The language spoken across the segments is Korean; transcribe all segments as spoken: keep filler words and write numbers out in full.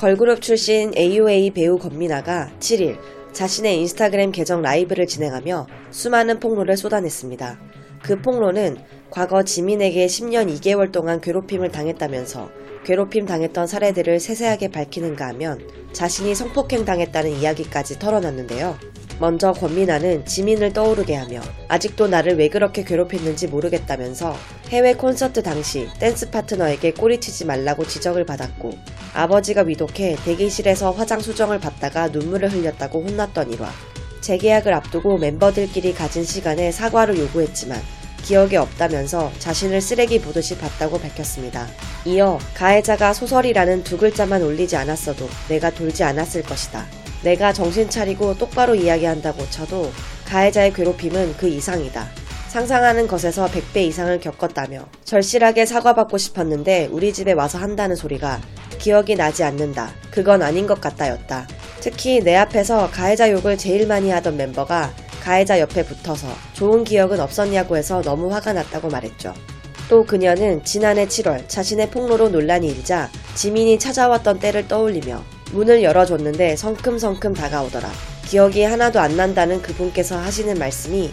걸그룹 출신 에이오에이 배우 권미나가 칠 일 자신의 인스타그램 계정 라이브를 진행하며 수많은 폭로를 쏟아냈습니다. 그 폭로는 과거 지민에게 십 년 이 개월 동안 괴롭힘을 당했다면서 괴롭힘 당했던 사례들을 세세하게 밝히는가 하면 자신이 성폭행 당했다는 이야기까지 털어놨는데요. 먼저 권미나는 지민을 떠오르게 하며 아직도 나를 왜 그렇게 괴롭혔는지 모르겠다면서 해외 콘서트 당시 댄스 파트너에게 꼬리치지 말라고 지적을 받았고 아버지가 위독해 대기실에서 화장 수정을 받다가 눈물을 흘렸다고 혼났던 일화, 재계약을 앞두고 멤버들끼리 가진 시간에 사과를 요구했지만 기억이 없다면서 자신을 쓰레기 보듯이 봤다고 밝혔습니다. 이어 가해자가 소설이라는 두 글자만 올리지 않았어도 내가 돌지 않았을 것이다. 내가 정신 차리고 똑바로 이야기한다고 쳐도 가해자의 괴롭힘은 그 이상이다. 상상하는 것에서 백 배 이상을 겪었다며 절실하게 사과받고 싶었는데 우리 집에 와서 한다는 소리가 기억이 나지 않는다. 그건 아닌 것 같다였다. 특히 내 앞에서 가해자 욕을 제일 많이 하던 멤버가 가해자 옆에 붙어서 좋은 기억은 없었냐고 해서 너무 화가 났다고 말했죠. 또 그녀는 지난해 칠월 자신의 폭로로 논란이 일자 지민이 찾아왔던 때를 떠올리며 문을 열어줬는데 성큼성큼 다가오더라. 기억이 하나도 안 난다는 그분께서 하시는 말씀이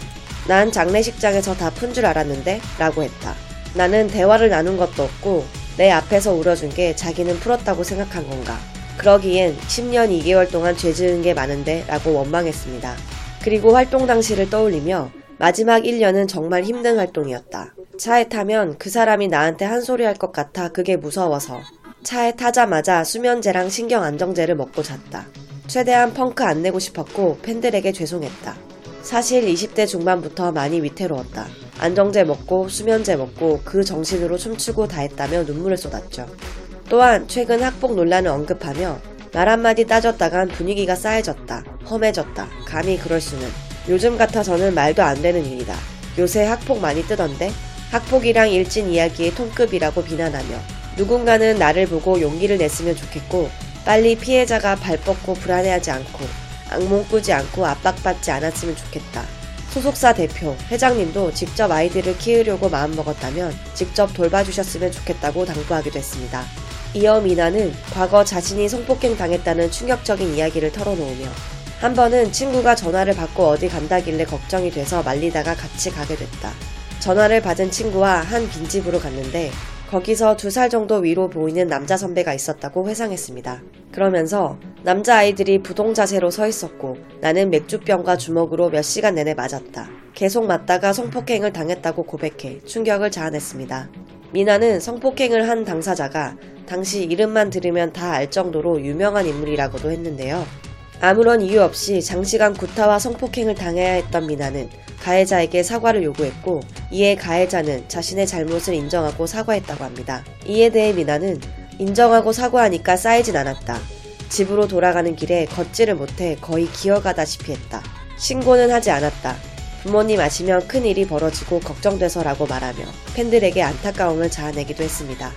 난 장례식장에서 다 푼 줄 알았는데? 라고 했다. 나는 대화를 나눈 것도 없고 내 앞에서 울어준 게 자기는 풀었다고 생각한 건가. 그러기엔 십 년 이 개월 동안 죄 지은 게 많은데? 라고 원망했습니다. 그리고 활동 당시를 떠올리며 마지막 일 년은 정말 힘든 활동이었다. 차에 타면 그 사람이 나한테 한 소리 할 것 같아 그게 무서워서 차에 타자마자 수면제랑 신경안정제를 먹고 잤다. 최대한 펑크 안 내고 싶었고 팬들에게 죄송했다. 사실 이십 대 중반부터 많이 위태로웠다. 안정제 먹고 수면제 먹고 그 정신으로 춤추고 다 했다며 눈물을 쏟았죠. 또한 최근 학폭 논란을 언급하며 말 한마디 따졌다간 분위기가 싸해졌다. 험해졌다. 감히 그럴 수는. 요즘 같아서는 말도 안 되는 일이다. 요새 학폭 많이 뜨던데? 학폭이랑 일진 이야기의 통급이라고 비난하며 누군가는 나를 보고 용기를 냈으면 좋겠고 빨리 피해자가 발 뻗고 불안해하지 않고 악몽 꾸지 않고 압박받지 않았으면 좋겠다. 소속사 대표, 회장님도 직접 아이들을 키우려고 마음먹었다면 직접 돌봐주셨으면 좋겠다고 당부하기도 했습니다. 이어 미나는 과거 자신이 성폭행 당했다는 충격적인 이야기를 털어놓으며 한 번은 친구가 전화를 받고 어디 간다길래 걱정이 돼서 말리다가 같이 가게 됐다. 전화를 받은 친구와 한 빈집으로 갔는데 거기서 두 살 정도 위로 보이는 남자 선배가 있었다고 회상했습니다. 그러면서 남자아이들이 부동자세로 서 있었고 나는 맥주병과 주먹으로 몇 시간 내내 맞았다. 계속 맞다가 성폭행을 당했다고 고백해 충격을 자아냈습니다. 미나는 성폭행을 한 당사자가 당시 이름만 들으면 다 알 정도로 유명한 인물이라고도 했는데요. 아무런 이유 없이 장시간 구타와 성폭행을 당해야 했던 미나는 가해자에게 사과를 요구했고 이에 가해자는 자신의 잘못을 인정하고 사과했다고 합니다. 이에 대해 미나는 인정하고 사과하니까 쌓이진 않았다. 집으로 돌아가는 길에 걷지를 못해 거의 기어가다시피 했다. 신고는 하지 않았다. 부모님 아시면 큰일이 벌어지고 걱정돼서라고 말하며 팬들에게 안타까움을 자아내기도 했습니다.